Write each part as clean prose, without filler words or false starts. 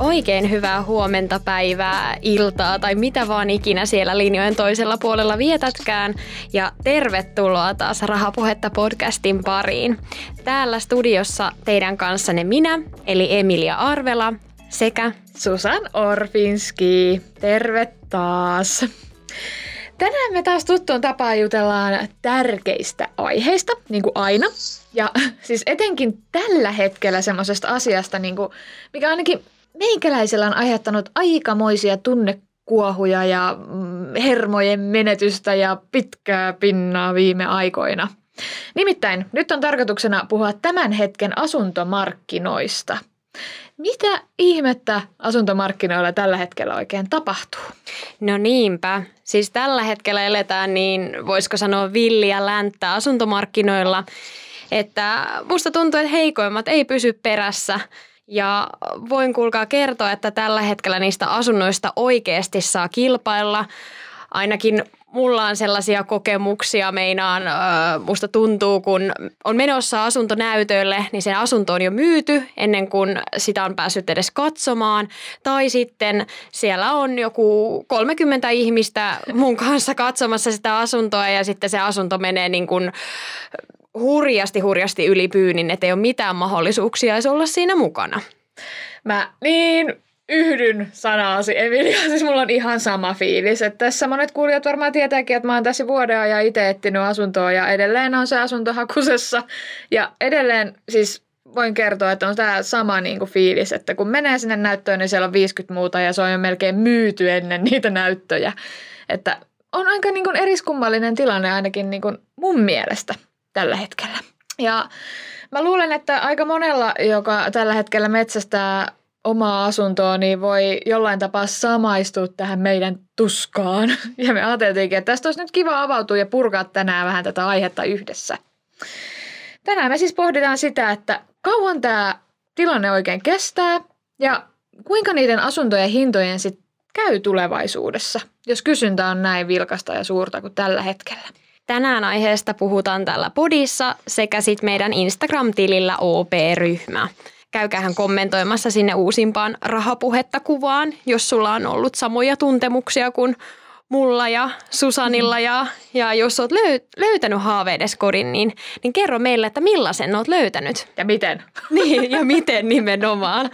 Oikein hyvää huomenta, päivää, iltaa tai mitä vaan ikinä siellä linjojen toisella puolella vietätkään. Ja tervetuloa taas Rahapuhetta podcastin pariin. Täällä studiossa teidän kanssanne minä, eli Emilia Arvela sekä Susan Orpinski. Terve taas! Tänään me taas tuttuun tapaan jutellaan tärkeistä aiheista, niin kuin aina. Ja siis etenkin tällä hetkellä semmoisesta asiasta, niin kuin, mikä ainakin meikäläisellä on aiheuttanut aikamoisia tunnekuohuja ja hermojen menetystä ja pitkää pinnaa viime aikoina. Nimittäin nyt on tarkoituksena puhua tämän hetken asuntomarkkinoista. Mitä ihmettä asuntomarkkinoilla tällä hetkellä oikein tapahtuu? No niinpä. Siis tällä hetkellä eletään niin, voisiko sanoa, villiä länttä asuntomarkkinoilla, että musta tuntuu, että heikoimmat ei pysy perässä. Ja voin kuulkaa kertoa, että tällä hetkellä niistä asunnoista oikeasti saa kilpailla. Ainakin mulla on sellaisia kokemuksia, meinaan musta tuntuu, kun on menossa asuntonäytölle, niin sen asunto on jo myyty ennen kuin sitä on päässyt edes katsomaan. Tai sitten siellä on joku 30 ihmistä mun kanssa katsomassa sitä asuntoa ja sitten se asunto menee niin kuin hurjasti yli pyynnin, ettei ole mitään mahdollisuuksia edes olla siinä mukana. Mä niin yhdyn sanaasi, Emilia. Siis mulla on ihan sama fiilis. Että tässä monet kuulijat varmaan tietääkin, että mä oon tässä vuoden ajan itse etsinyt asuntoa ja edelleen on se asunto hakusessa. Ja edelleen siis voin kertoa, että on tämä sama niinku fiilis, että kun menee sinne näyttöön, niin siellä on 50 muuta ja se on jo melkein myyty ennen niitä näyttöjä. Että on aika niinku eriskummallinen tilanne ainakin niinku mun mielestä tällä hetkellä. Ja mä luulen, että aika monella, joka tällä hetkellä metsästää omaa asuntoa, niin voi jollain tapaa samaistua tähän meidän tuskaan. Ja me ajateltiinkin, että tästä olisi nyt kiva avautua ja purkaa tänään vähän tätä aihetta yhdessä. Tänään me siis pohditaan sitä, että kauan tämä tilanne oikein kestää ja kuinka niiden asuntojen hintojen sitten käy tulevaisuudessa, jos kysyntä on näin vilkasta ja suurta kuin tällä hetkellä. Tänään aiheesta puhutaan täällä podissa sekä sitten meidän Instagram-tilillä OP-ryhmä. Käykäähän kommentoimassa sinne uusimpaan Rahapuhetta-kuvaan, jos sulla on ollut samoja tuntemuksia kuin mulla ja Susanilla. Ja jos olet löytänyt haaveides kodin, niin kerro meille, että millaisen olet löytänyt. Ja miten. Niin, ja miten nimenomaan.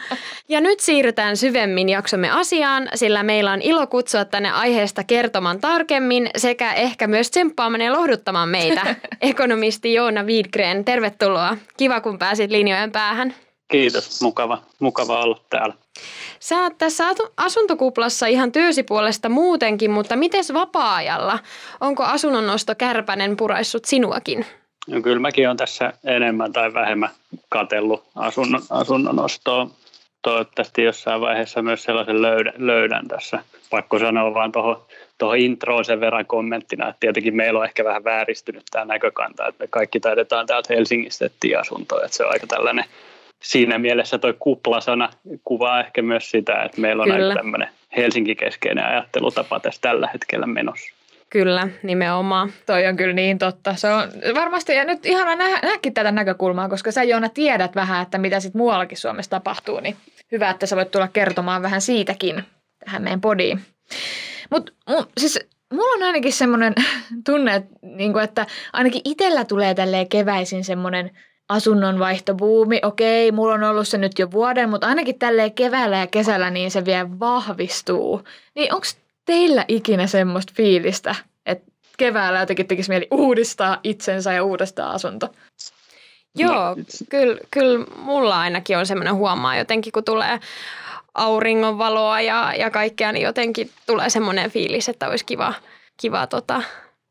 Ja nyt siirrytään syvemmin jaksomme asiaan, sillä meillä on ilo kutsua tänne aiheesta kertomaan tarkemmin sekä ehkä myös tsemppaamaan ja lohduttamaan meitä. Ekonomisti Joona Wiedgren, tervetuloa. Kiva, kun pääsit linjojen päähän. Kiitos, mukava olla täällä. Sä oot tässä asuntokuplassa ihan työsipuolesta muutenkin, mutta mites vapaa-ajalla? Onko asunnonosto kärpänen puraissut sinuakin? No, kyllä mäkin olen tässä enemmän tai vähemmän katsellut asunnonostoa. Toivottavasti jossain vaiheessa myös sellaisen löydän tässä. Pakko sanoa vaan tuohon introon sen verran kommenttina, että tietenkin meillä on ehkä vähän vääristynyt tämä näkökanta, että me kaikki taidetaan täältä Helsingistä etsiä asuntoa, että se on aika tällainen. Siinä mielessä toi kuplasana kuvaa ehkä myös sitä, että meillä on aika tämmöinen Helsinki-keskeinen ajattelutapa tässä tällä hetkellä menossa. Kyllä, nimenomaan. Toi on kyllä niin totta. Se on varmasti, ja nyt ihana nähdäkin tätä näkökulmaa, koska sä Joona tiedät vähän, että mitä sitten muuallakin Suomessa tapahtuu, niin hyvä, että sä voit tulla kertomaan vähän siitäkin tähän meidän podiin. Mutta siis mulla on ainakin semmoinen tunne, että ainakin itsellä tulee tälleen keväisin semmoinen asunnonvaihtobuumi, okei, mulla on ollut se nyt jo vuoden, mutta ainakin tälleen keväällä ja kesällä niin se vielä vahvistuu. Niin onko teillä ikinä semmoista fiilistä, että keväällä jotenkin tekisi mieli uudistaa itsensä ja uudestaan asunto? Joo, kyllä mulla ainakin on semmoinen huomaa jotenkin, kun tulee auringonvaloa ja kaikkea, niin jotenkin tulee semmoinen fiilis, että olisi kiva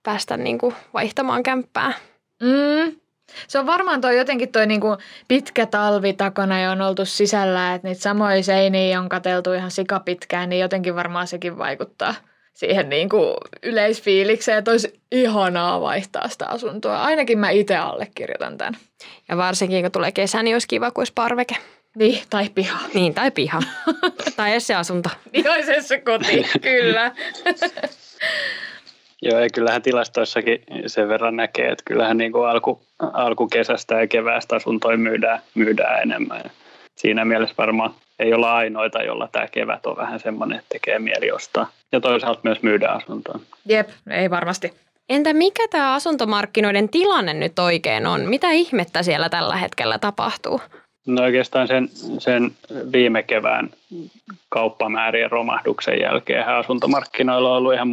päästä niinku vaihtamaan kämppää. Se on varmaan jotenkin niinku pitkä talvi takana ja on oltu sisällä, että niitä samoja seiniä on katseltu ihan sikapitkään, niin jotenkin varmaan sekin vaikuttaa. siihen niin kuin yleisfiilikseen, että olisi ihanaa vaihtaa sitä asuntoa. Ainakin mä itse allekirjoitan tämän. Ja varsinkin, kun tulee kesä, niin olisi kiva, kun olisi parveke. Niin, tai piha. Niin, tai piha. Tai edes se asunto. Niin, olisi edes se koti, kyllä. Joo, ja kyllähän tilastoissakin sen verran näkee, että kyllähän niin kuin alkukesästä ja keväästä asuntoja myydään enemmän. Siinä mielessä varmaan ei olla ainoita, jolla tämä kevät on vähän semmoinen, että tekee mieli ostaa. Ja toisaalta myös myydään asuntoon. Jep, ei varmasti. Entä mikä tämä asuntomarkkinoiden tilanne nyt oikein on? Mitä ihmettä siellä tällä hetkellä tapahtuu? No oikeastaan sen viime kevään kauppamäärien romahduksen jälkeen asuntomarkkinoilla on ollut ihan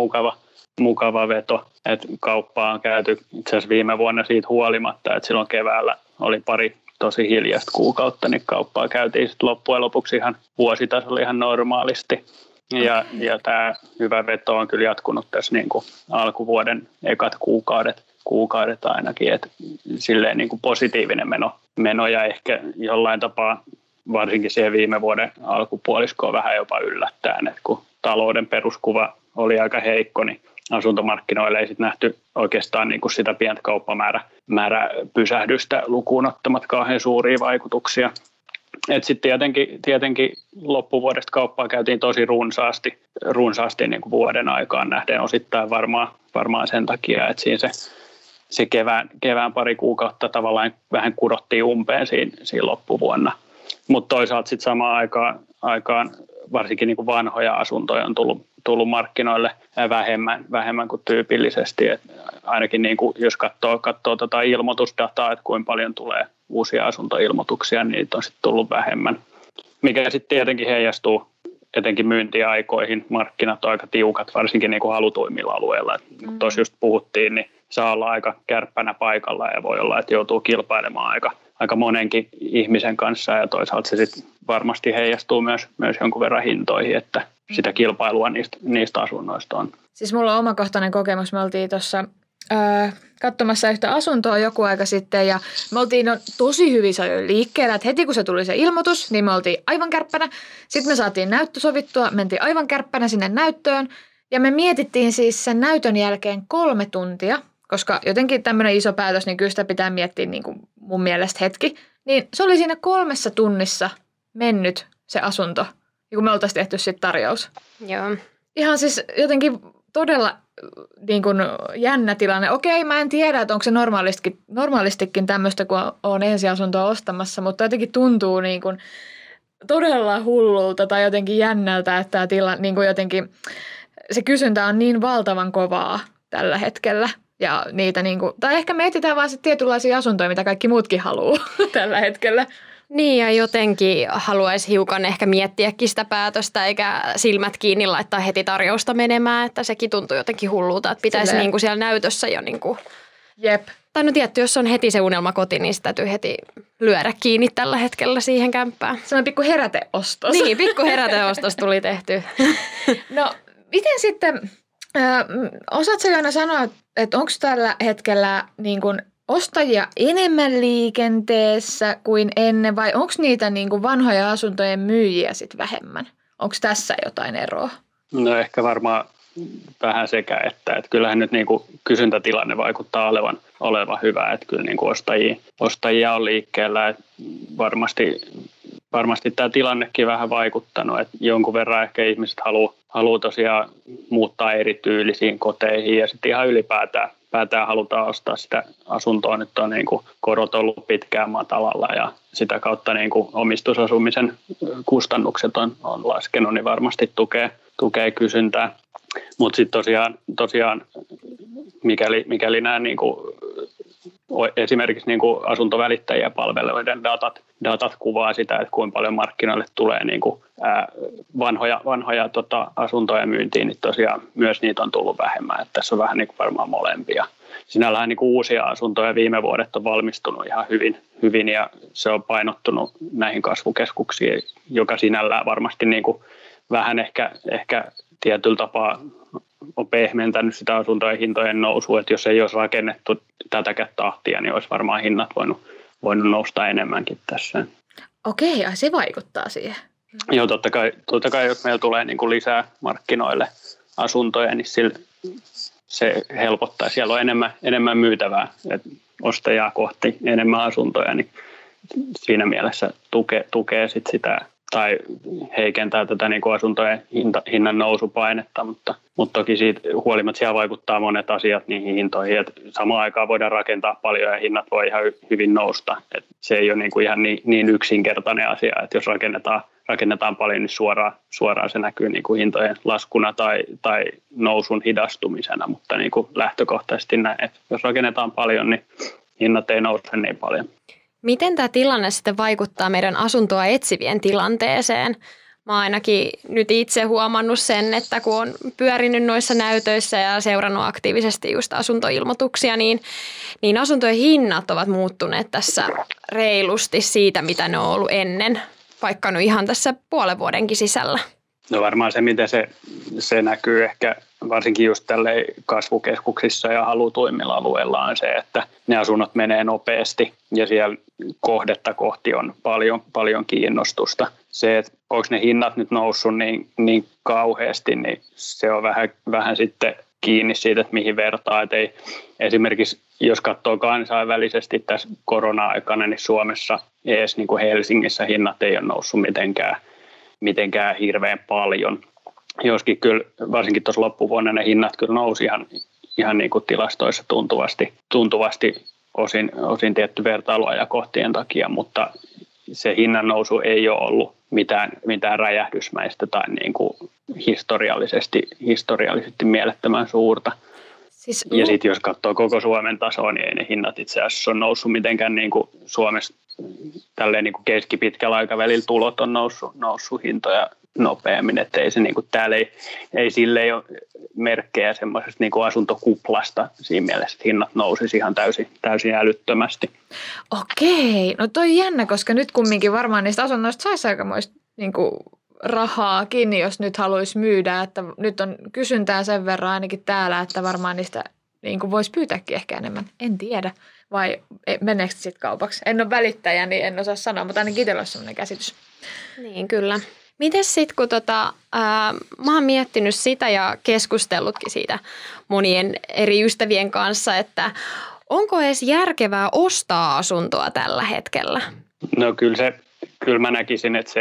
mukava veto. Et kauppaa on käyty itse asiassa viime vuonna siitä huolimatta, että silloin keväällä oli pari tosi hiljaista kuukautta, niin kauppaa käytiin sitten loppujen lopuksi ihan vuositasolla ihan normaalisti. Ja tämä hyvä veto on kyllä jatkunut tässä niin kuin alkuvuoden ekat kuukaudet ainakin. Et silleen niin kuin positiivinen meno ja ehkä jollain tapaa varsinkin siihen viime vuoden alkupuoliskoon vähän jopa yllättäen, että kun talouden peruskuva oli aika heikko, niin asuntomarkkinoille ei sitten nähty oikeastaan niin kuin sitä pientä kauppamäärä pysähdystä lukuun ottamatta kauhean suuria vaikutuksia. Et sitten tietenkin loppuvuodesta kauppaa käytiin tosi runsaasti niin kuin vuoden aikaan nähden osittain varmaan sen takia, että siinä se kevään pari kuukautta tavallaan vähän kudottiin umpeen siinä loppuvuonna. Mutta toisaalta sitten samaan aikaan varsinkin niin kuin vanhoja asuntoja on tullut markkinoille vähemmän kuin tyypillisesti. Et ainakin niin kuin jos katsoo tota ilmoitusdataa, että kuinka paljon tulee uusia asuntoilmoituksia, niin niitä on sitten tullut vähemmän. Mikä sitten tietenkin heijastuu etenkin myyntiaikoihin. Markkinat on aika tiukat, varsinkin niin kuin halutuimmilla alueilla. Mm-hmm. Tuossa just puhuttiin, niin saa olla aika kärppänä paikalla ja voi olla, että joutuu kilpailemaan aika monenkin ihmisen kanssa ja toisaalta se sitten varmasti heijastuu myös jonkun verran hintoihin, että sitä kilpailua niistä asunnoista on. Siis mulla on omakohtainen kokemus. Me oltiin tuossa katsomassa yhtä asuntoa joku aika sitten ja me oltiin tosi hyvissä ajoin liikkeellä. Et heti kun se tuli se ilmoitus, niin me oltiin aivan kärppänä. Sitten me saatiin näyttö sovittua, mentiin aivan kärppänä sinne näyttöön ja me mietittiin siis sen näytön jälkeen 3 tuntia. Koska jotenkin tämmöinen iso päätös, niin kyllä sitä pitää miettiä niin kuin mun mielestä hetki. Niin se oli siinä 3 tunnissa mennyt se asunto, niin kun me oltaisiin tehty sitten tarjous. Joo. Ihan siis jotenkin todella niin kuin jännä tilanne. Okei, mä en tiedä, että onko se normaalistikin tämmöistä, kun on ensiasuntoa ostamassa, mutta jotenkin tuntuu niin kuin todella hullulta tai jotenkin jännältä, että tämä tilanne, niin kuin jotenkin se kysyntä on niin valtavan kovaa tällä hetkellä. Ja niitä niinku, tai ehkä me etsitään vaan sitten tietynlaisia asuntoja, mitä kaikki muutkin haluaa tällä hetkellä. Niin ja jotenkin haluaisi hiukan ehkä miettiäkin sitä päätöstä, eikä silmät kiinni laittaa heti tarjousta menemään, että sekin tuntuu jotenkin hullulta, että pitäisi niinku siellä näytössä jo niinku. Jep. Tai no tietty, jos on heti se unelmakoti, niin sitä täytyy heti lyödä kiinni tällä hetkellä siihen kämppään. Se on pikku heräteostos. Niin, pikku heräteostos tuli tehty. No, miten sitten... Osaatko Joona sanoa, että onko tällä hetkellä niin kun ostajia enemmän liikenteessä kuin ennen vai onko niitä niin kun vanhoja asuntojen myyjiä sit vähemmän? Onko tässä jotain eroa? No ehkä varmaan vähän sekä, että kyllähän nyt niin kun kysyntätilanne vaikuttaa olevan hyvä, että kyllä niin kun ostajia on liikkeellä, että varmasti tämä tilannekin vähän vaikuttanut, että jonkun verran ehkä ihmiset haluaa tosiaan muuttaa erityylisiin koteihin ja sitten ihan ylipäätään halutaan ostaa sitä asuntoa. Nyt on niin kuin korot ollut pitkään matalalla ja sitä kautta niin kuin omistusasumisen kustannukset on laskenut, niin varmasti tukee kysyntää. Mutta sitten tosiaan mikäli nämä niin kuin esimerkiksi niin kuin asuntovälittäjiä palveluiden datat kuvaa sitä, että kuinka paljon markkinoille tulee niin kuin vanhoja asuntoja myyntiin, niin tosiaan myös niitä on tullut vähemmän. Että tässä on vähän niin kuin varmaan molempia. Sinällähän niin kuin uusia asuntoja viime vuodet on valmistunut ihan hyvin ja se on painottunut näihin kasvukeskuksiin, joka sinällään varmasti niin kuin vähän ehkä tietyllä tapaa on pehmentänyt sitä asuntojen hintojen nousua, että jos ei olisi rakennettu tätäkään tahtia, niin olisi varmaan hinnat voinut nousta enemmänkin tässä. Okei, ja se vaikuttaa siihen. Joo, totta kai jos meillä tulee niin kuin lisää markkinoille asuntoja, niin se helpottaa. Siellä on enemmän myytävää, että ostajaa kohti enemmän asuntoja, niin siinä mielessä tukee sit sitä tai heikentää tätä niin kuin asuntojen hinnan nousupainetta, mutta toki siitä huolimatta siellä vaikuttaa monet asiat niihin hintoihin, että samaan aikaan voidaan rakentaa paljon ja hinnat voi ihan hyvin nousta. Et se ei ole niin kuin ihan niin yksinkertainen asia, että jos rakennetaan paljon, niin suoraan se näkyy niin kuin hintojen laskuna tai nousun hidastumisena, mutta niin kuin lähtökohtaisesti näin, että jos rakennetaan paljon, niin hinnat ei nouse niin paljon. Miten tämä tilanne sitten vaikuttaa meidän asuntoa etsivien tilanteeseen? Mä oon ainakin nyt itse huomannut sen, että kun on pyörinyt noissa näytöissä ja seurannut aktiivisesti just asuntoilmoituksia, niin asuntojen hinnat ovat muuttuneet tässä reilusti siitä, mitä ne on ollut ennen, vaikka nyt ihan tässä puolen vuodenkin sisällä. No varmaan se, miten se näkyy ehkä varsinkin just tälleen kasvukeskuksissa ja halutuimmilla alueilla on se, että ne asunnot menee nopeasti ja siellä kohdetta kohti on paljon kiinnostusta. Se, että onko ne hinnat nyt noussut niin kauheasti, niin se on vähän sitten kiinni siitä, että mihin vertaa. Et ei, esimerkiksi jos katsoo kansainvälisesti tässä korona-aikana, niin Suomessa edes niin kuin Helsingissä hinnat ei ole noussut mitenkään hirveän paljon. Joskin kyllä, varsinkin tuossa loppuvuonna ne hinnat kyllä nousi ihan niin kuin tilastoissa tuntuvasti osin tietty vertailuajan kohtien takia, mutta se hinnan nousu ei ole ollut mitään räjähdysmäistä tai niin kuin historiallisesti mielettömän suurta. Siis, ja sitten jos katsoo koko Suomen tasoa, niin ei ne hinnat itse asiassa ole noussut mitenkään niin kuin Suomessa. Tälleen niin kuin keskipitkällä aikavälillä tulot on noussut hintoja nopeammin, että ei se niin kuin, täällä ei silleen ole merkkejä semmoisesta niin kuin asuntokuplasta siinä mielessä, että hinnat nousisi ihan täysin älyttömästi. Okei, no toi jännä, koska nyt kumminkin varmaan niistä asunnoista saisi aikamoista niin kuin rahaakin, jos nyt haluaisi myydä, että nyt on kysyntää sen verran ainakin täällä, että varmaan niistä niin kuin voisi pyytääkin ehkä enemmän, en tiedä. Vai meneekö sitten kaupaksi? En ole välittäjä, niin en osaa sanoa, mutta ainakin itsellä olisi sellainen käsitys. Niin, kyllä. Mites sitten, kun mä oon miettinyt sitä ja keskustellutkin siitä monien eri ystävien kanssa, että onko edes järkevää ostaa asuntoa tällä hetkellä? No kyllä mä näkisin, että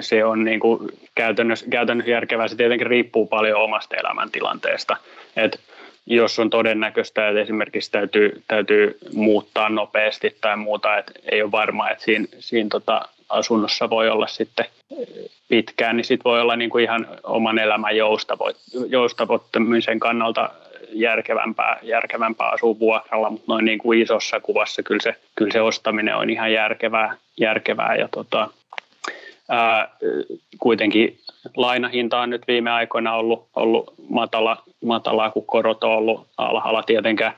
se on niin kuin käytännössä järkevää. Se tietenkin riippuu paljon omasta elämäntilanteesta, että jos on todennäköistä, että esimerkiksi täytyy muuttaa nopeasti tai muuta, että ei ole varmaa, että siinä asunnossa voi olla sitten pitkään, niin sitten voi olla niin kuin ihan oman elämän joustavottamisen kannalta järkevämpää asua vuokralla, mutta noin niin kuin isossa kuvassa kyllä se ostaminen on ihan järkevää ja kuitenkin lainahinta on nyt viime aikoina ollut matalaa, kun korot on ollut alhaalla. Tietenkään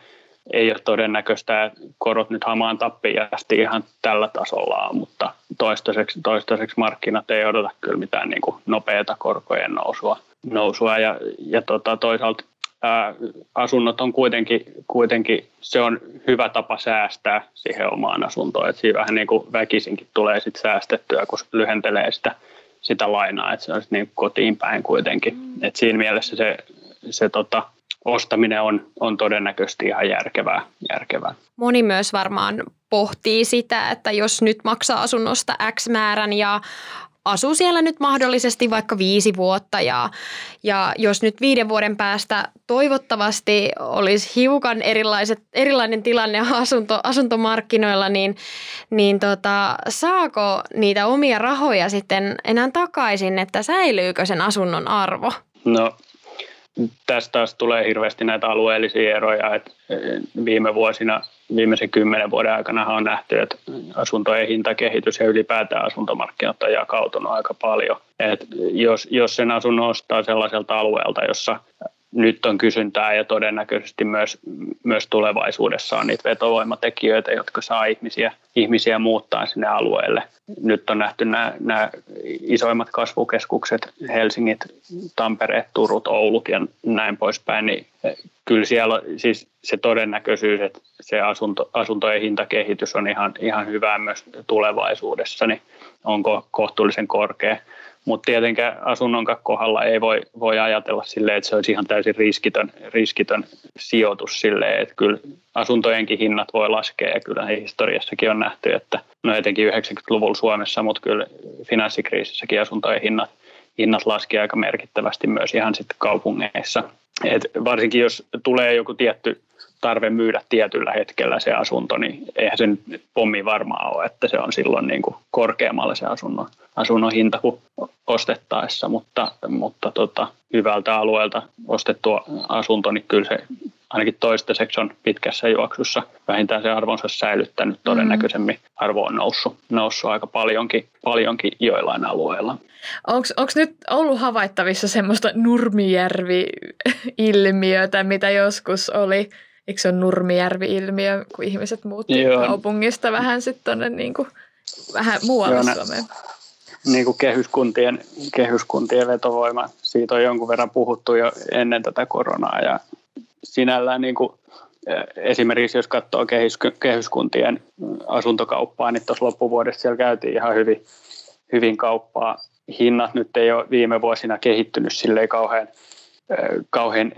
ei ole todennäköistä, että korot nyt hamaan tappiin asti ihan tällä tasolla, mutta toistaiseksi markkinat ei odota kyllä mitään niin kuin nopeata korkojen nousua. Ja toisaalta asunnot on kuitenkin, se on hyvä tapa säästää siihen omaan asuntoon. Et siinä vähän niin kuin väkisinkin tulee sit säästettyä, kun lyhentelee sitä lainaa, että se on niin kotiin päin kuitenkin. Et siinä mielessä se ostaminen on todennäköisesti ihan järkevää. Moni myös varmaan pohtii sitä, että jos nyt maksaa asunnosta X määrän ja asuu siellä nyt mahdollisesti vaikka 5 vuotta ja jos nyt 5 vuoden päästä toivottavasti olisi hiukan erilainen tilanne asuntomarkkinoilla, niin saako niitä omia rahoja sitten enää takaisin, että säilyykö sen asunnon arvo? No tästä taas tulee hirveästi näitä alueellisia eroja, että viimeisen 10 vuoden aikana on nähty, että asuntojen hintakehitys ja ylipäätään asuntomarkkinat on jakautunut aika paljon. Et jos sen asunnon ostaa sellaiselta alueelta, jossa nyt on kysyntää ja todennäköisesti myös tulevaisuudessa on niitä vetovoimatekijöitä, jotka saa ihmisiä muuttaa sinne alueelle. Nyt on nähty nämä isoimmat kasvukeskukset, Helsingit, Tampereet, Turut, Oulut ja näin poispäin, niin kyllä siellä siis se todennäköisyys, että se asuntojen hintakehitys on ihan hyvää myös tulevaisuudessa, niin onko kohtuullisen korkea. Mutta tietenkään asunnonkaan kohdalla ei voi ajatella silleen, että se olisi ihan täysin riskitön sijoitus silleen, että kyllä asuntojenkin hinnat voi laskea ja kyllä historiassakin on nähty, että no etenkin 90-luvulla Suomessa, mutta kyllä finanssikriisissäkin asuntojen hinnat laski aika merkittävästi myös ihan sitten kaupungeissa. Et varsinkin jos tulee joku tietty tarve myydä tietyllä hetkellä se asunto, niin eihän se nyt pommi varmaa ole, että se on silloin niin kuin korkeammalla se asunnon hinta kuin ostettaessa, mutta hyvältä alueelta ostettua asunto, niin kyllä se ainakin toistaiseksi on pitkässä juoksussa vähintään se arvonsa säilyttänyt, todennäköisemmin arvo on noussut aika paljonkin joillain alueilla. Onko nyt ollut havaittavissa semmoista Nurmijärvi-ilmiötä, mitä joskus oli? Eikö se ole Nurmijärvi-ilmiö, kun ihmiset muutti kaupungista vähän sitten tuonne niin kuin vähän muualle Suomeen? Niin kuin kehyskuntien vetovoima, siitä on jonkun verran puhuttu jo ennen tätä koronaa ja sinällään niin kuin, esimerkiksi jos katsoo kehyskuntien asuntokauppaa, niin tuossa loppuvuodessa siellä käytiin ihan hyvin kauppaa. Hinnat nyt ei ole viime vuosina kehittynyt silleen kauhean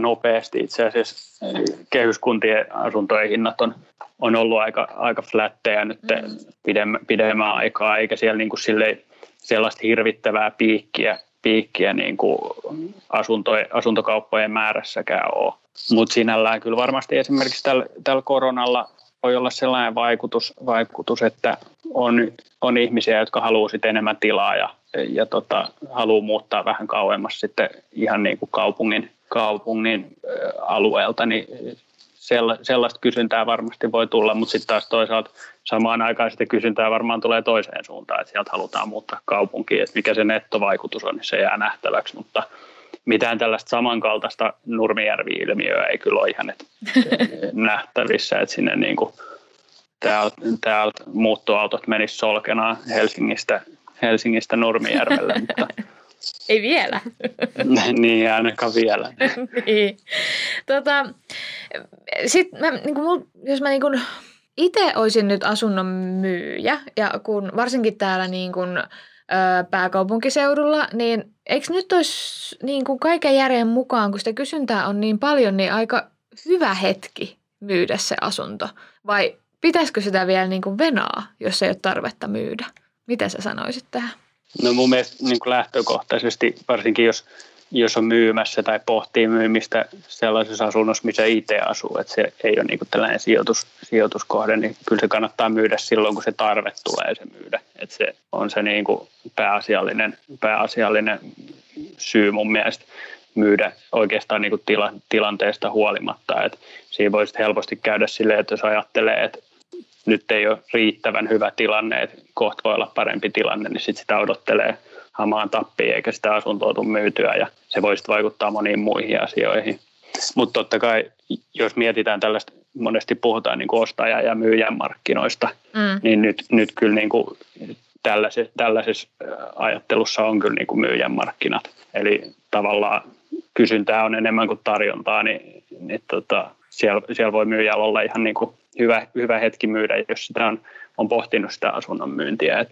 nopeasti. Itse asiassa kehyskuntien asuntojen hinnat on ollut aika flättejä nyt pidemmän aikaa, eikä siellä niin kuin silleen sellaista hirvittävää piikkiä niin kuin asuntokauppojen määrässäkään ole. Mutta sinällään kyllä varmasti esimerkiksi tällä koronalla voi olla sellainen vaikutus että on ihmisiä, jotka haluaa sitten enemmän tilaa ja haluaa muuttaa vähän kauemmas sitten ihan niin kuin kaupungin alueelta, niin sellaista kysyntää varmasti voi tulla, mutta sitten taas toisaalta samaan aikaan sitä kysyntää varmaan tulee toiseen suuntaan, että sieltä halutaan muuttaa kaupunkiin, että mikä se nettovaikutus on, niin se jää nähtäväksi, mutta mitään tällaista samankaltaista Nurmijärvi-ilmiöä ei kyllä ole ihan nähtävissä, että sinne niin kuin täältä muuttoautot menisivät solkenaan Helsingistä Nurmijärvelle, mutta ei vielä. Niin, ainakaan vielä. Niin. Sitten jos mä itse olisin nyt asunnon myyjä, ja kun varsinkin täällä niin kun, pääkaupunkiseudulla, niin eikö nyt olisi niin kun kaiken järjen mukaan, kun sitä kysyntää on niin paljon, niin aika hyvä hetki myydä se asunto? Vai pitäisikö sitä vielä niin kun venaa, jos ei ole tarvetta myydä? Mitä sä sanoisit tähän? No mun mielestä niin kuin lähtökohtaisesti, varsinkin jos on myymässä tai pohtii myymistä sellaisessa asunnossa, missä itse asuu, että se ei ole niin kuin tällainen sijoituskohde, niin kyllä se kannattaa myydä silloin, kun se tarve tulee se myydä. Että se on se niin kuin pääasiallinen syy mun mielestä myydä oikeastaan niin kuin tilanteesta huolimatta. Että siinä voi sitten helposti käydä silleen, että jos ajattelee, että nyt ei ole riittävän hyvä tilanne, että kohta voi olla parempi tilanne, niin sitten sitä odottelee hamaan tappiin, eikä sitä asuntoa tule myytyä, ja se voi sitten vaikuttaa moniin muihin asioihin. Mutta totta kai, jos mietitään tällaista, monesti puhutaan niin kuin ostaja- ja myyjän markkinoista, niin nyt kyllä niin kuin tällaisessa ajattelussa on kyllä niin kuin myyjän markkinat. Eli tavallaan kysyntää on enemmän kuin tarjontaa, niin siellä voi myyjällä olla ihan niin kuin hyvä hetki myydä, jos sitä on pohtinut sitä asunnon myyntiä.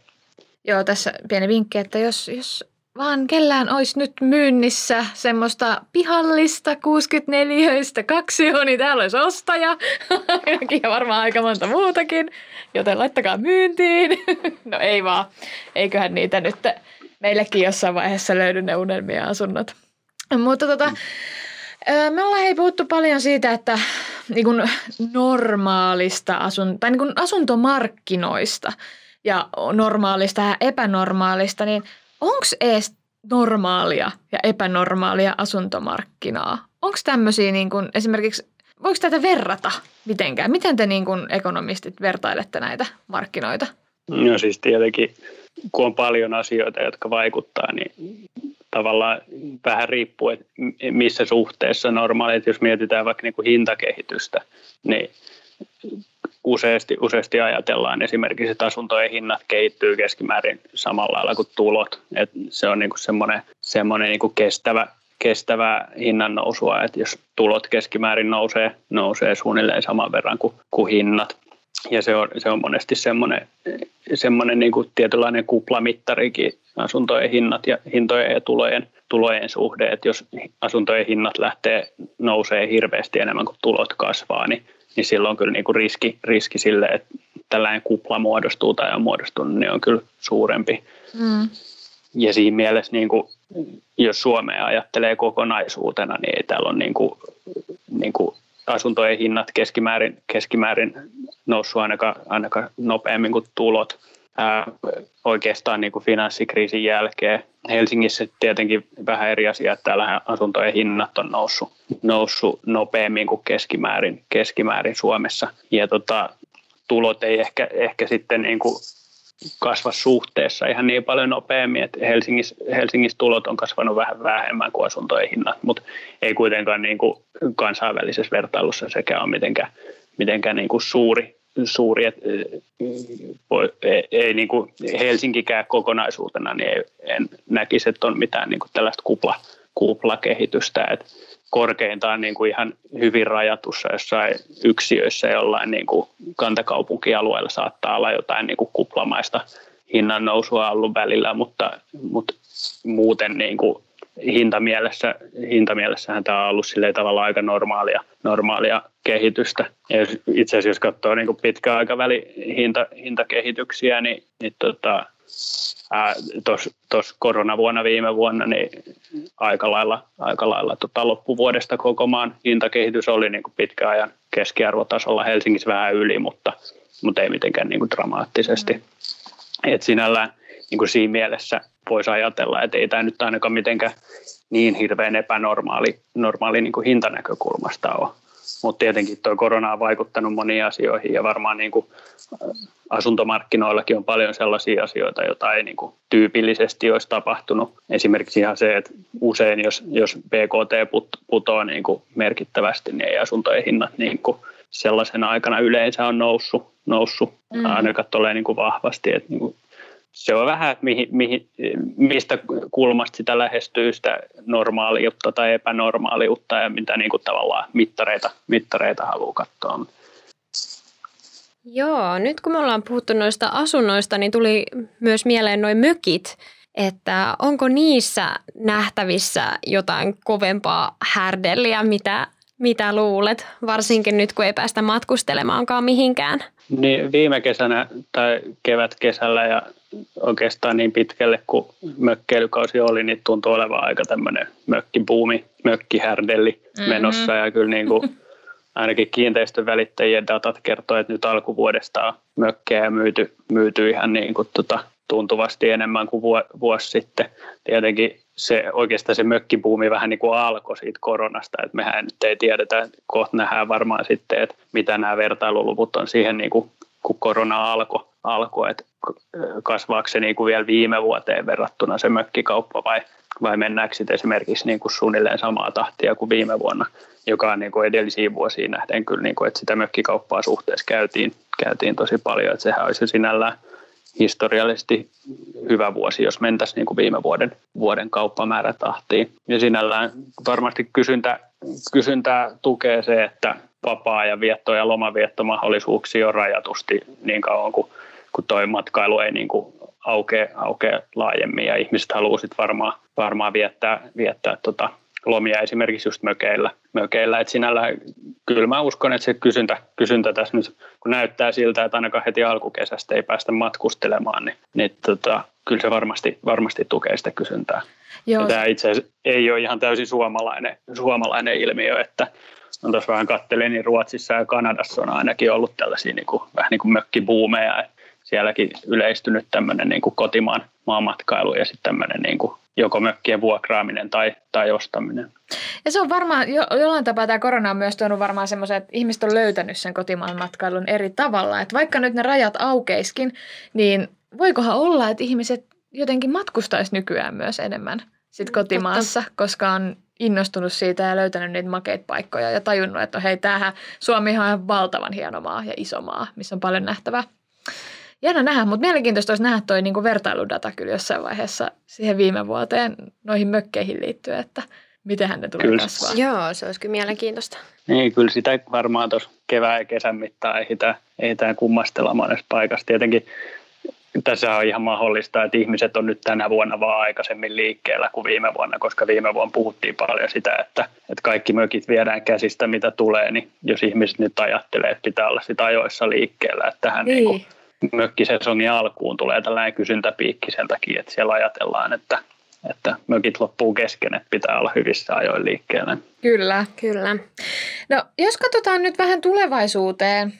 Joo, tässä pieni vinkki, että jos vaan kellään olisi nyt myynnissä semmoista pihallista 64:2, niin täällä olisi ostaja ja varmaan aika monta muutakin, joten laittakaa myyntiin. No ei vaan, eiköhän niitä nyt meillekin jossain vaiheessa löydy ne unelmia asunnot. Mutta me ollaan puhuttu paljon siitä, että niin kuin normaalista tai niin kuin asuntomarkkinoista ja normaalista ja epänormaalista, niin onko edes normaalia ja epänormaalia asuntomarkkinaa? Onko tämmöisiä niin kuin esimerkiksi, voiko tätä verrata mitenkään? Miten te niin kuin ekonomistit vertailette näitä markkinoita? No siis tietenkin, kun on paljon asioita, jotka vaikuttaa, niin tavallaan vähän riippuu, että missä suhteessa normaali, että jos mietitään vaikka niin kuin hintakehitystä, niin useasti ajatellaan esimerkiksi, että asuntojen hinnat kehittyy keskimäärin samalla lailla kuin tulot. Että se on niin kuin semmoinen niin kuin kestävää hinnan nousua, että jos tulot keskimäärin nousee suunnilleen saman verran kuin hinnat. Ja se on monesti semmoinen niin kuin tietynlainen kuplamittarikin, asuntojen hinnat ja hintojen ja tulojen suhde, että jos asuntojen hinnat nousee hirveästi enemmän kuin tulot kasvaa, niin silloin on kyllä niinku riski sille, että tällainen kupla muodostuu tai on muodostunut, niin on kyllä suurempi. Mm. Ja siinä mielessä, niinku, jos Suomea ajattelee kokonaisuutena, niin ei täällä ole niinku asuntojen hinnat keskimäärin noussut ainakaan nopeammin kuin tulot. Oikeastaan niin kuin finanssikriisin jälkeen. Helsingissä tietenkin vähän eri asia, että täällähän asuntojen hinnat on noussut nopeammin kuin keskimäärin Suomessa. Ja tulot ei ehkä sitten niin kuin kasva suhteessa ihan niin paljon nopeammin, että Helsingissä tulot on kasvanut vähän vähemmän kuin asuntojen hinnat, mutta ei kuitenkaan niin kuin kansainvälisessä vertailussa sekä ole mitenkään niin kuin suuri, että ei niin kuin Helsinkikään kokonaisuutena, niin en näkisi, että on mitään niin kuin tällaista kuplakehitystä. Että korkeintaan niin kuin ihan hyvin rajatussa jossain yksiöissä jollain niin kuin kantakaupunkialueella saattaa olla jotain niin kuin kuplamaista hinnan nousua ollut välillä, mutta muuten niin kuin hintamielessähän tämä on ollut silleen tavallaan aika normaalia kehitystä. Ja itse asiassa jos katsoo niin pitkän aikavälin hintakehityksiä, niin tuossa koronavuonna viime vuonna niin aika lailla loppuvuodesta koko maan hintakehitys oli niin pitkän ajan keskiarvotasolla, Helsingissä vähän yli, mutta ei mitenkään niin dramaattisesti. Et sinällään niin siinä mielessä voisi ajatella, että ei tämä nyt ainakaan mitenkään niin hirveän epänormaali niin kuin hintanäkökulmasta ole. Mutta tietenkin tuo korona on vaikuttanut moniin asioihin ja varmaan niin kuin asuntomarkkinoillakin on paljon sellaisia asioita, joita ei niin kuin tyypillisesti olisi tapahtunut. Esimerkiksi ihan se, että usein jos BKT putoaa niin kuin merkittävästi, niin ei asuntojen hinnat niin kuin sellaisena aikana yleensä on noussut ainakaan tolleen niin kuin vahvasti, että niin kuin se on vähän, mistä kulmasta sitä lähestyy sitä normaaliutta tai epänormaaliutta ja mitä niin kuin tavallaan mittareita haluaa katsoa. Joo, nyt kun me ollaan puhuttu noista asunnoista, niin tuli myös mieleen noi mökit, että onko niissä nähtävissä jotain kovempaa härdelliä, mitä luulet, varsinkin nyt kun ei päästä matkustelemaankaan mihinkään? Niin viime kesänä tai kevätkesällä ja oikeastaan niin pitkälle kuin mökkeilykausi oli, niin tuntui olevan aika tämmöinen mökkibuumi, mökkihärdelli menossa. Ja kyllä niin kuin ainakin kiinteistön välittäjien datat kertoo, että nyt alkuvuodesta on mökkejä myyty ihan niin kuin tuntuvasti enemmän kuin vuosi sitten. Tietenkin oikeastaan se mökkibuumi vähän niin kuin alkoi siitä koronasta, että mehän nyt ei tiedetä, kohta nähdään varmaan sitten, että mitä nämä vertailuluvut on siihen, niin kuin, kun korona alkoi, että kasvaako se niin kuin vielä viime vuoteen verrattuna se mökkikauppa vai mennäänkö sitten esimerkiksi niin kuin suunnilleen samaa tahtia kuin viime vuonna, joka on niin kuin edellisiin vuosiin nähden kyllä, niin kuin, että sitä mökkikauppaa suhteessa käytiin tosi paljon, että sehän olisi sinällään historiallisesti hyvä vuosi, jos mentäisiin niin kuin viime vuoden kauppamäärätahtiin. Ja sinällään varmasti kysyntää tukee se, että vapaa-ajan vietto- ja lomaviettomahdollisuuksia on rajatusti niin kauan, kun tuo matkailu ei niin kuin aukea laajemmin. Ja ihmiset haluaa sitten varmaan viettää lomia esimerkiksi just mökeillä. Et sinällään kyllä mä uskon, että se kysyntä tässä nyt, kun näyttää siltä, että ainakaan heti alkukesästä ei päästä matkustelemaan, niin kyllä se varmasti tukee sitä kysyntää. Joo. Tämä itse asiassa ei ole ihan täysin suomalainen ilmiö, että on tuossa vähän katselin, niin Ruotsissa ja Kanadassa on ainakin ollut tällaisia niin kuin, vähän niin kuin mökkibuumeja. Sielläkin yleistynyt tämmöinen niin kuin kotimaan maamatkailu ja sitten tämmöinen niin kuin joko mökkien vuokraaminen tai ostaminen. Ja se on varmaan, jollain tapaa tämä korona on myös tuonut varmaan semmoisen, että ihmiset on löytänyt sen kotimaan matkailun eri tavalla. Että vaikka nyt ne rajat aukeiskin, niin voikohan olla, että ihmiset jotenkin matkustaisi nykyään myös enemmän sit kotimaassa, koska on innostunut siitä ja löytänyt niitä makeita paikkoja ja tajunnut, että hei, tämähän Suomihan on valtavan hieno maa ja iso maa, missä on paljon nähtävää. Jännä nähdä, mutta mielenkiintoista olisi nähdä tuo niinku vertailudata kyllä jossain vaiheessa siihen viime vuoteen noihin mökkeihin liittyen, että mitenhän ne tulee kasvaa. Joo, se olisi kyllä mielenkiintoista. Niin, kyllä sitä varmaan tuossa kevään ja kesän mittaan ehditään kummastella monessa paikassa. Tietenkin tässä on ihan mahdollista, että ihmiset on nyt tänä vuonna vaan aikaisemmin liikkeellä kuin viime vuonna, koska viime vuonna puhuttiin paljon sitä, että kaikki mökit viedään käsistä, mitä tulee, niin jos ihmiset nyt ajattelee, että pitää olla sitä ajoissa liikkeellä, että tähän niin kuin mökkisesongin alkuun tulee tällainen kysyntäpiikki sen takia, että siellä ajatellaan, että mökit loppuu kesken, että pitää olla hyvissä ajoin liikkeellä. Kyllä, kyllä. No, jos katsotaan nyt vähän tulevaisuuteen,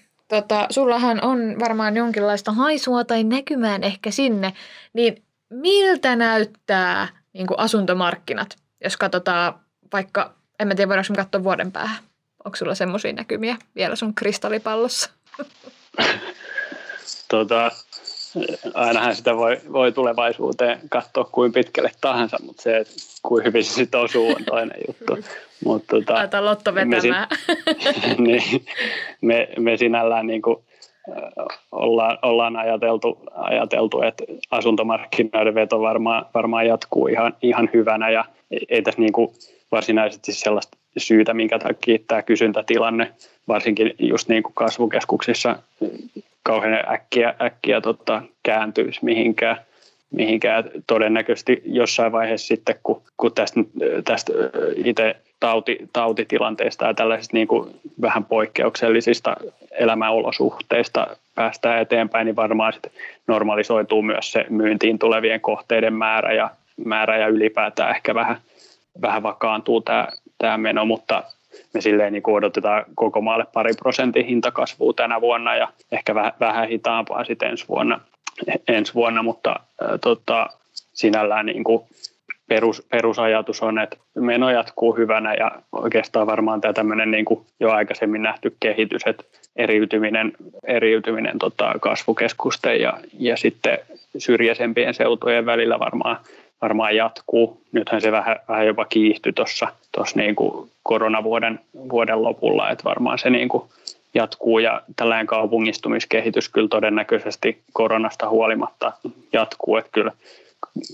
sullahan on varmaan jonkinlaista haisua tai näkymään ehkä sinne, niin miltä näyttää niin kuin asuntomarkkinat, jos katsotaan vaikka, en mä tiedä voidaanko me katsoa vuoden päähän, onko sulla semmoisia näkymiä vielä sun kristallipallossa? Ainahan sitä voi tulevaisuuteen katsoa kuin pitkälle tahansa, mutta se, että kuin hyvin se sitten osuu, on toinen juttu. Laitetaan lotto vetämään. Me sinällään niin kuin ollaan ajateltu, että asuntomarkkinoiden veto varmaan jatkuu ihan hyvänä, ja ei tässä niin kuin varsinaisesti sellaista syytä, minkä takia tämä kysyntätilanne, varsinkin just niin kuin kasvukeskuksissa, kauhean äkkiä kääntyisi mihinkään. Todennäköisesti jossain vaiheessa sitten, kun tästä itse tautitilanteesta ja tällaisista niin kuin vähän poikkeuksellisista elämänolosuhteista päästään eteenpäin, niin varmaan sitten normalisoituu myös se myyntiin tulevien kohteiden määrä ja ylipäätään ehkä vähän vakaantuu tämä meno, mutta me silleen niin odotetaan koko maalle 2% hintakasvua tänä vuonna ja ehkä vähän hitaampaa sitten ensi vuonna, mutta sinällään niin kuin perusajatus on, että meno jatkuu hyvänä, ja oikeastaan varmaan tämä tämmöinen niin kuin jo aikaisemmin nähty kehitys, että eriytyminen kasvukeskusten ja sitten syrjäisempien seutujen välillä varmaan jatkuu. Nythän se vähän jopa kiihtyi tuossa niin kuin koronavuoden lopulla, että varmaan se niin kuin jatkuu, ja tällainen kaupungistumiskehitys kyllä todennäköisesti koronasta huolimatta jatkuu, että kyllä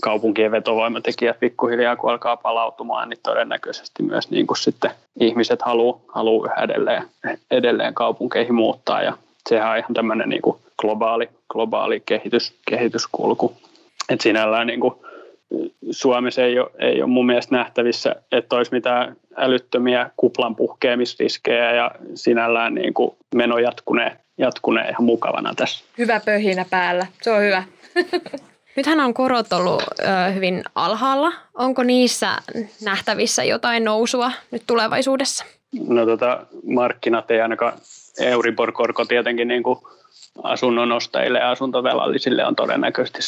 kaupunkien vetovoimatekijät pikkuhiljaa kun alkaa palautumaan, niin todennäköisesti myös niin kuin sitten ihmiset haluaa yhä edelleen kaupunkeihin muuttaa, ja sehän on ihan tämmöinen niin kuin globaali kehityskulku, että sinällään niin kuin Suomessa ei ole mun mielestä nähtävissä, että olisi mitään älyttömiä kuplan puhkeamisriskejä, ja sinällään niin kuin meno jatkunee ihan mukavana tässä. Hyvä pöhinä päällä, se on hyvä. Nythän on korot ollut hyvin alhaalla. Onko niissä nähtävissä jotain nousua nyt tulevaisuudessa? No markkinat ei ainakaan, Euribor-korko tietenkin niin kuin asunnon ostajille ja asuntovelallisille on todennäköisesti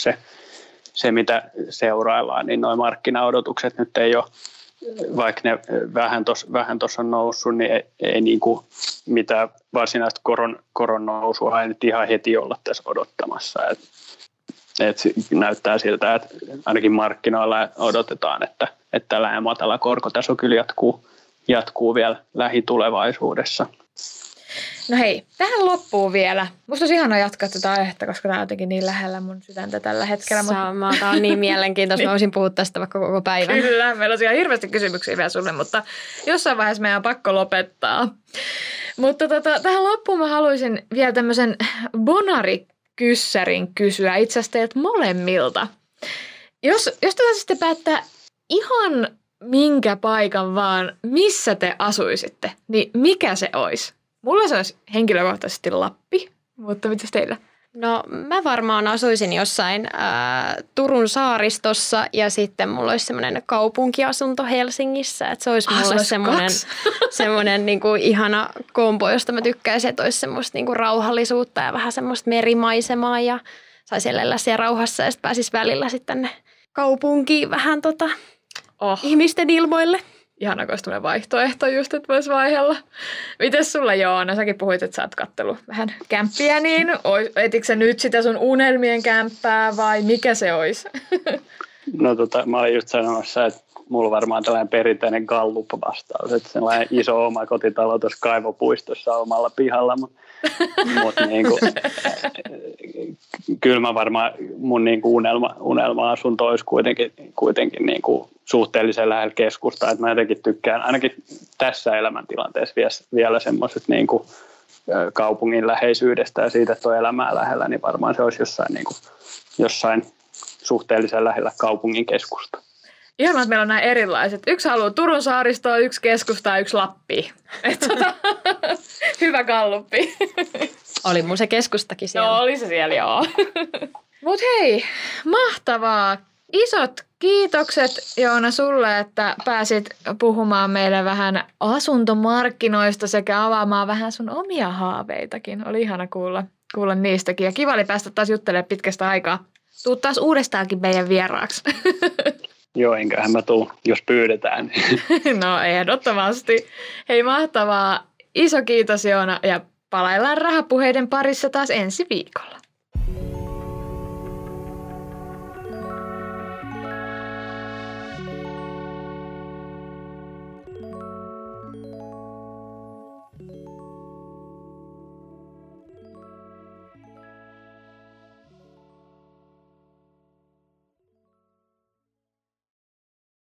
se, mitä seuraillaan, niin nuo markkinaodotukset nyt ei ole, vaikka ne vähän tuossa on noussut, niin ei niin kuin mitään varsinaista koron nousua ei nyt ihan heti olla tässä odottamassa. Et näyttää siltä, että ainakin markkinoilla odotetaan, että tällainen matala korkotaso kyllä jatkuu vielä lähitulevaisuudessa. No hei, tähän loppuu vielä. Musta olisi ihanaa jatkaa tätä aihetta, koska tämä on jotenkin niin lähellä mun sydäntä tällä hetkellä. Samaa, tämä on niin mielenkiintoista. Mä voisin puhua tästä vaikka koko päivän. Kyllä, meillä on ihan hirveästi kysymyksiä vielä sulle, mutta jossain vaiheessa meidän on pakko lopettaa. Mutta tähän loppuun mä haluaisin vielä tämmöisen bonarikyssärin kysyä itse asiassa teiltä molemmilta. Jos te sitten päättää ihan minkä paikan vaan, missä te asuisitte, niin mikä se olisi? Mulla se olisi henkilökohtaisesti Lappi, mutta mitäs teillä? No mä varmaan asuisin jossain Turun saaristossa, ja sitten mulla olisi semmoinen kaupunkiasunto Helsingissä. Että se olisi mulle semmoinen niinku ihana kompo, josta mä tykkäisin, että olisi semmoista niinku rauhallisuutta ja vähän semmoista merimaisemaa. Ja saisi elellä siellä rauhassa ja sitten pääsisi välillä sitten tänne kaupunkiin vähän ihmisten ilmoille. Ihanaa, kun olisi tämmöinen vaihtoehto just, että voisi vaihella. Mites sulla, Joona? Säkin puhuit, että sä oot kattellut vähän kämppiä, niin etitkö sä nyt sitä sun unelmien kämppää vai mikä se olisi? No mä olin just sanomassa, että mulla varmaan tällainen perinteinen Gallup-vastaus, että sellainen iso oma kotitalo tuossa kaivopuistossa omalla pihalla, mutta niinku, kyllä mä varmaan mun niinku unelma-asunto olisi kuitenkin niinku suhteellisen lähellä keskustaa, että mä jotenkin tykkään ainakin tässä elämäntilanteessa vielä semmoiset niinku kaupungin läheisyydestä ja siitä, että on elämää lähellä, niin varmaan se olisi jossain suhteellisen lähellä kaupungin keskusta. Ihan että meillä on nämä erilaiset. Yksi haluaa Turun saaristoa, yksi keskustaa, yksi Lappi. Hyvä galluppi. Oli mun se keskustakin siellä. No, oli se siellä, joo. Mut hei, mahtavaa. Isot kiitokset, Joona, sulle, että pääsit puhumaan meille vähän asuntomarkkinoista sekä avaamaan vähän sun omia haaveitakin. Oli ihana kuulla niistäkin ja kiva oli päästä taas juttelemaan pitkästä aikaa. Tuu taas uudestaankin meidän vieraaksi. Joo, enköhän mä tuu, jos pyydetään. No, ehdottomasti. Hei, mahtavaa. Iso kiitos, Joona, ja palaillaan rahapuheiden parissa taas ensi viikolla.